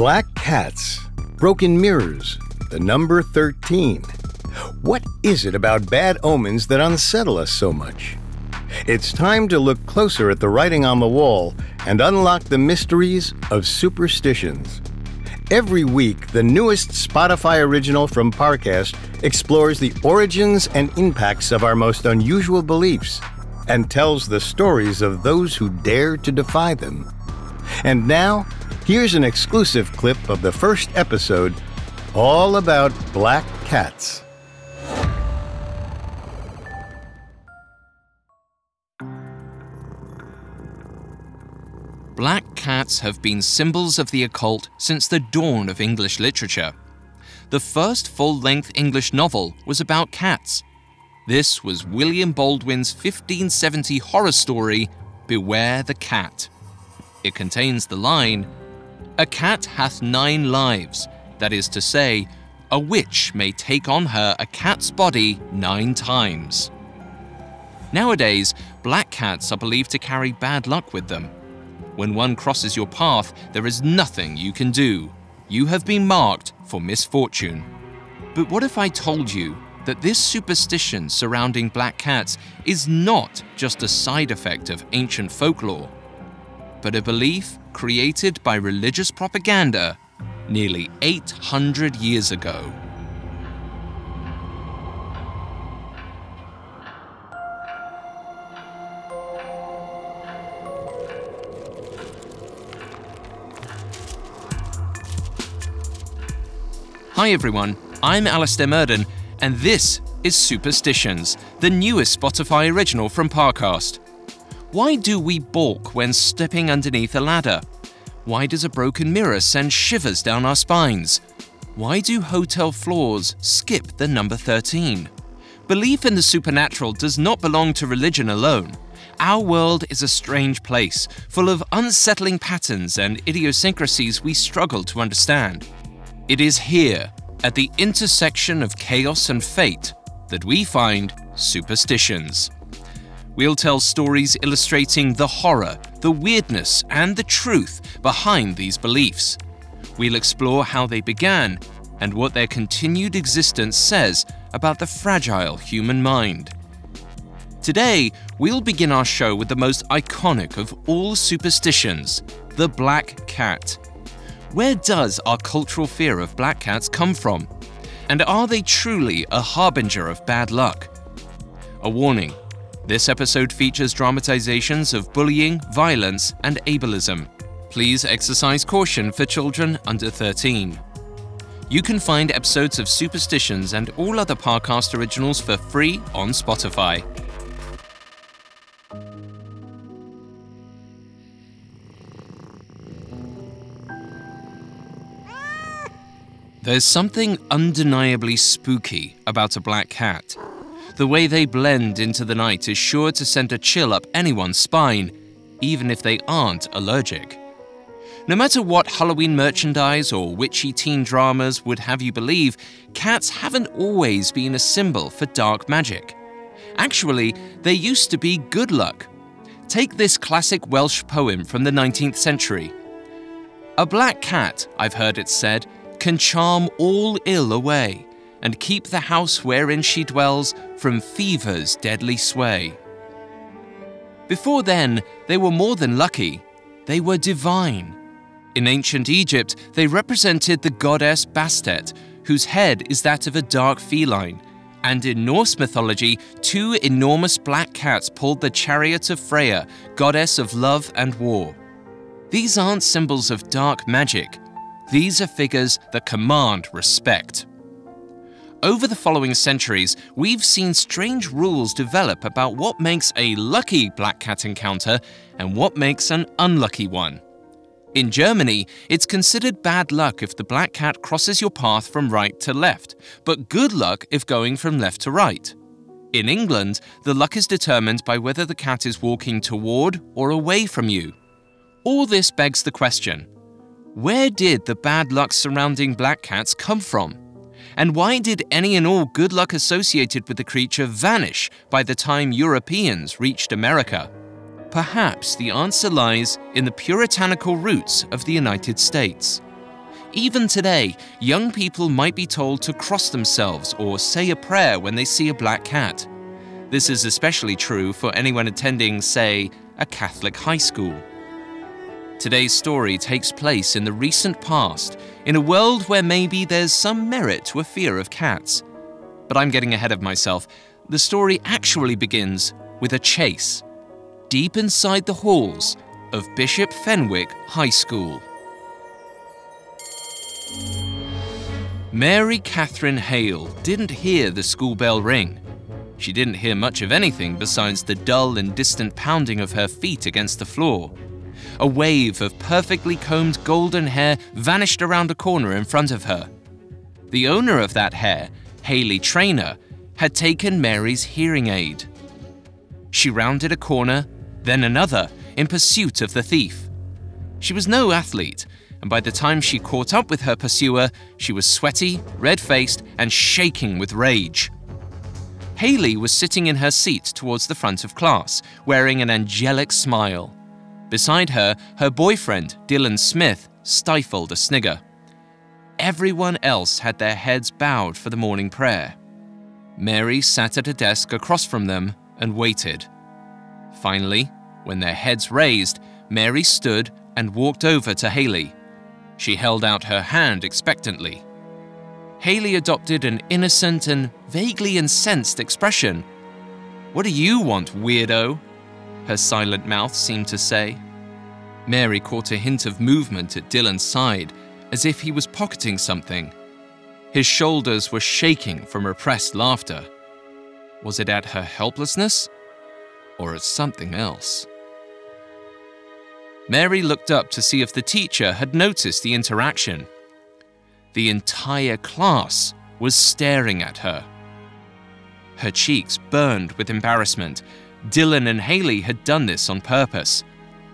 black cats, broken mirrors, the number 13. What is it about bad omens that unsettle us so much? It's time to look closer at the writing on the wall and unlock the mysteries of superstitions. Every week, the newest Spotify original from Parcast explores the origins and impacts of our most unusual beliefs and tells the stories of those who dare to defy them. And now, here's an exclusive clip of the first episode, all about black cats. Black cats have been symbols of the occult since the dawn of English literature. The first full-length English novel was about cats. This was William Baldwin's 1570 horror story, Beware the Cat. It contains the line, "A cat hath 9 lives, that is to say, a witch may take on her a cat's body 9 times." Nowadays, black cats are believed to carry bad luck with them. When one crosses your path, there is nothing you can do. You have been marked for misfortune. But what if I told you that this superstition surrounding black cats is not just a side effect of ancient folklore, but a belief created by religious propaganda nearly 800 years ago? Hi everyone, I'm Alastair Murden, and this is Superstitions, the newest Spotify original from Parcast. Why do we balk when stepping underneath a ladder? Why does a broken mirror send shivers down our spines? Why do hotel floors skip the number 13? Belief in the supernatural does not belong to religion alone. Our world is a strange place, full of unsettling patterns and idiosyncrasies we struggle to understand. It is here, at the intersection of chaos and fate, that we find superstitions. We'll tell stories illustrating the horror, the weirdness, and the truth behind these beliefs. We'll explore how they began and what their continued existence says about the fragile human mind. Today, we'll begin our show with the most iconic of all superstitions, the black cat. Where does our cultural fear of black cats come from? And are they truly a harbinger of bad luck? A warning, this episode features dramatizations of bullying, violence, and ableism. Please exercise caution for children under 13. You can find episodes of Superstitions and all other Parcast originals for free on Spotify. There's something undeniably spooky about a black cat. The way they blend into the night is sure to send a chill up anyone's spine, even if they aren't allergic. No matter what Halloween merchandise or witchy teen dramas would have you believe, cats haven't always been a symbol for dark magic. Actually, they used to be good luck. Take this classic Welsh poem from the 19th century. "A black cat, I've heard it said, can charm all ill away, and keep the house wherein she dwells from fever's deadly sway." Before then, they were more than lucky, they were divine. In ancient Egypt, they represented the goddess Bastet, whose head is that of a dark feline, and in Norse mythology, 2 enormous black cats pulled the chariot of Freya, goddess of love and war. These aren't symbols of dark magic. These are figures that command respect. Over the following centuries, we've seen strange rules develop about what makes a lucky black cat encounter and what makes an unlucky one. In Germany, it's considered bad luck if the black cat crosses your path from right to left, but good luck if going from left to right. In England, the luck is determined by whether the cat is walking toward or away from you. All this begs the question, where did the bad luck surrounding black cats come from? And why did any and all good luck associated with the creature vanish by the time Europeans reached America? Perhaps the answer lies in the puritanical roots of the United States. Even today, young people might be told to cross themselves or say a prayer when they see a black cat. This is especially true for anyone attending, say, a Catholic high school. Today's story takes place in the recent past, in a world where maybe there's some merit to a fear of cats. But I'm getting ahead of myself. The story actually begins with a chase, deep inside the halls of Bishop Fenwick High School. Mary Catherine Hale didn't hear the school bell ring. She didn't hear much of anything besides the dull and distant pounding of her feet against the floor. A wave of perfectly combed golden hair vanished around a corner in front of her. The owner of that hair, Haley Traynor, had taken Mary's hearing aid. She rounded a corner, then another, in pursuit of the thief. She was no athlete, and by the time she caught up with her pursuer, she was sweaty, red-faced, and shaking with rage. Haley was sitting in her seat towards the front of class, wearing an angelic smile. Beside her, her boyfriend, Dylan Smith, stifled a snigger. Everyone else had their heads bowed for the morning prayer. Mary sat at a desk across from them and waited. Finally, when their heads raised, Mary stood and walked over to Haley. She held out her hand expectantly. Haley adopted an innocent and vaguely incensed expression. "What do you want, weirdo?" her silent mouth seemed to say. Mary caught a hint of movement at Dylan's side, as if he was pocketing something. His shoulders were shaking from repressed laughter. Was it at her helplessness, or at something else? Mary looked up to see if the teacher had noticed the interaction. The entire class was staring at her. Her cheeks burned with embarrassment. Dylan and Haley had done this on purpose.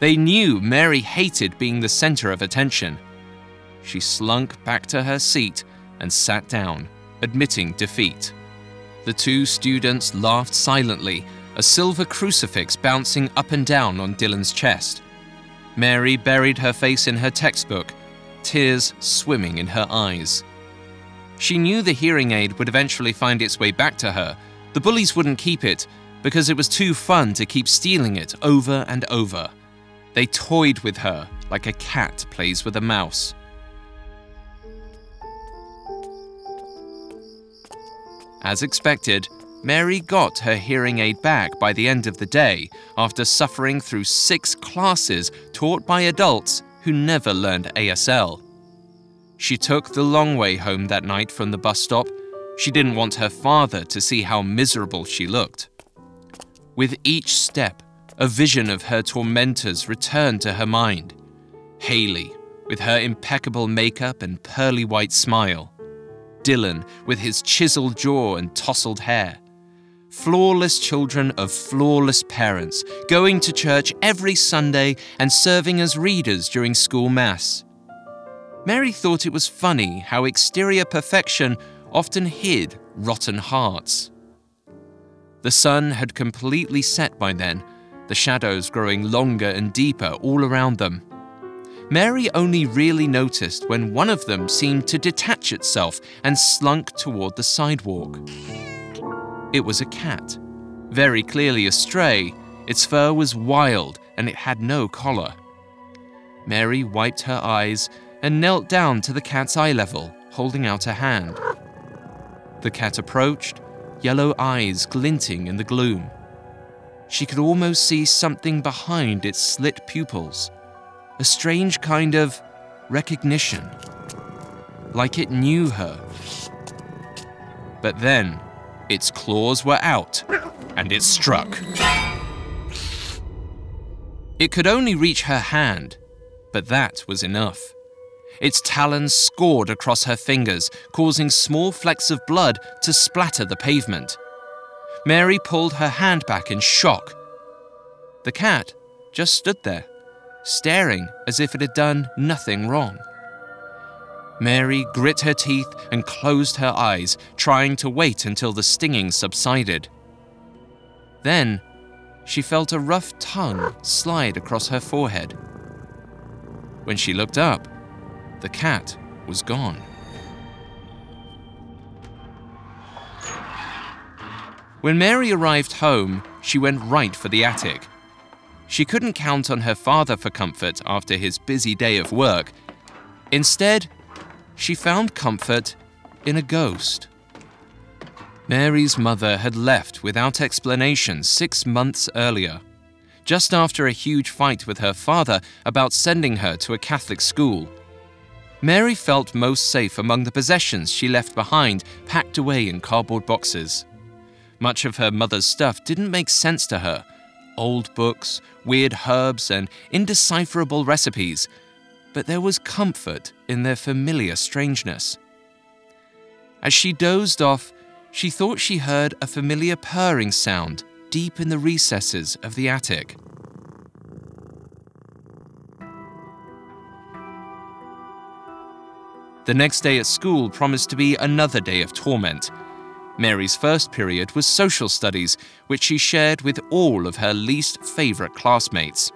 They knew Mary hated being the center of attention. She slunk back to her seat and sat down, admitting defeat. The two students laughed silently, a silver crucifix bouncing up and down on Dylan's chest. Mary buried her face in her textbook, tears swimming in her eyes. She knew the hearing aid would eventually find its way back to her. The bullies wouldn't keep it because it was too fun to keep stealing it over and over. They toyed with her like a cat plays with a mouse. As expected, Mary got her hearing aid back by the end of the day after suffering through 6 classes taught by adults who never learned ASL. She took the long way home that night from the bus stop. She didn't want her father to see how miserable she looked. With each step, a vision of her tormentors returned to her mind. Haley, with her impeccable makeup and pearly white smile. Dylan, with his chiseled jaw and tousled hair. Flawless children of flawless parents, going to church every Sunday and serving as readers during school mass. Mary thought it was funny how exterior perfection often hid rotten hearts. The sun had completely set by then, the shadows growing longer and deeper all around them. Mary only really noticed when one of them seemed to detach itself and slunk toward the sidewalk. It was a cat, very clearly astray. Its fur was wild and it had no collar. Mary wiped her eyes and knelt down to the cat's eye level, holding out a hand. The cat approached, yellow eyes glinting in the gloom. She could almost see something behind its slit pupils, a strange kind of recognition, like it knew her. But then, its claws were out, and it struck. It could only reach her hand, but that was enough. Its talons scored across her fingers, causing small flecks of blood to splatter the pavement. Mary pulled her hand back in shock. The cat just stood there, staring as if it had done nothing wrong. Mary grit her teeth and closed her eyes, trying to wait until the stinging subsided. Then, she felt a rough tongue slide across her forehead. When she looked up, the cat was gone. When Mary arrived home, she went right for the attic. She couldn't count on her father for comfort after his busy day of work. Instead, she found comfort in a ghost. Mary's mother had left without explanation 6 months earlier, just after a huge fight with her father about sending her to a Catholic school. Mary felt most safe among the possessions she left behind, packed away in cardboard boxes. Much of her mother's stuff didn't make sense to her. Old books, weird herbs, and indecipherable recipes. But there was comfort in their familiar strangeness. As she dozed off, she thought she heard a familiar purring sound deep in the recesses of the attic. The next day at school promised to be another day of torment. Mary's first period was social studies, which she shared with all of her least favorite classmates.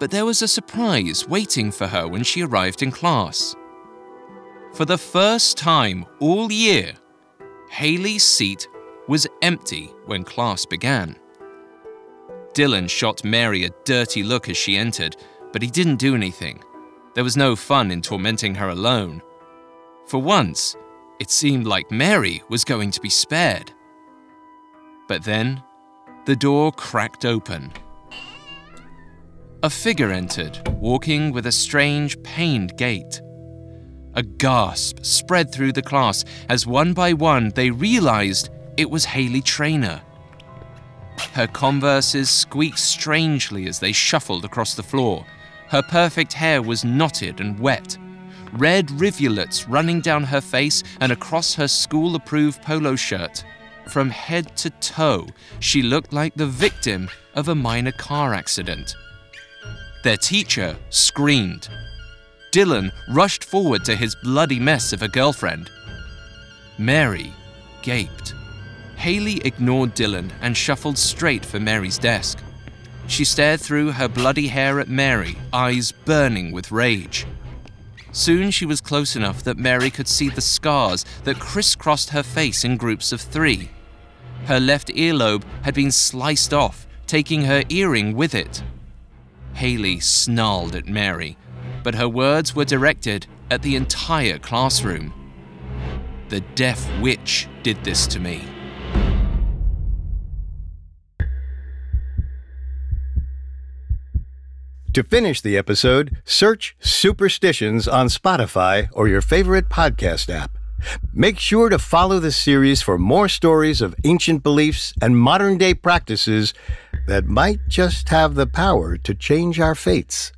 But there was a surprise waiting for her when she arrived in class. For the first time all year, Haley's seat was empty when class began. Dylan shot Mary a dirty look as she entered, but he didn't do anything. There was no fun in tormenting her alone. For once, it seemed like Mary was going to be spared. But then, the door cracked open. A figure entered, walking with a strange, pained gait. A gasp spread through the class as one by one they realized it was Haley Traynor. Her Converses squeaked strangely as they shuffled across the floor. Her perfect hair was knotted and wet. Red rivulets running down her face and across her school-approved polo shirt. From head to toe, she looked like the victim of a minor car accident. Their teacher screamed. Dylan rushed forward to his bloody mess of a girlfriend. Mary gaped. Haley ignored Dylan and shuffled straight for Mary's desk. She stared through her bloody hair at Mary, eyes burning with rage. Soon she was close enough that Mary could see the scars that crisscrossed her face in groups of three. Her left earlobe had been sliced off, taking her earring with it. Haley snarled at Mary, but her words were directed at the entire classroom. "The deaf witch did this to me." To finish the episode, search Superstitions on Spotify or your favorite podcast app. Make sure to follow the series for more stories of ancient beliefs and modern-day practices that might just have the power to change our fates.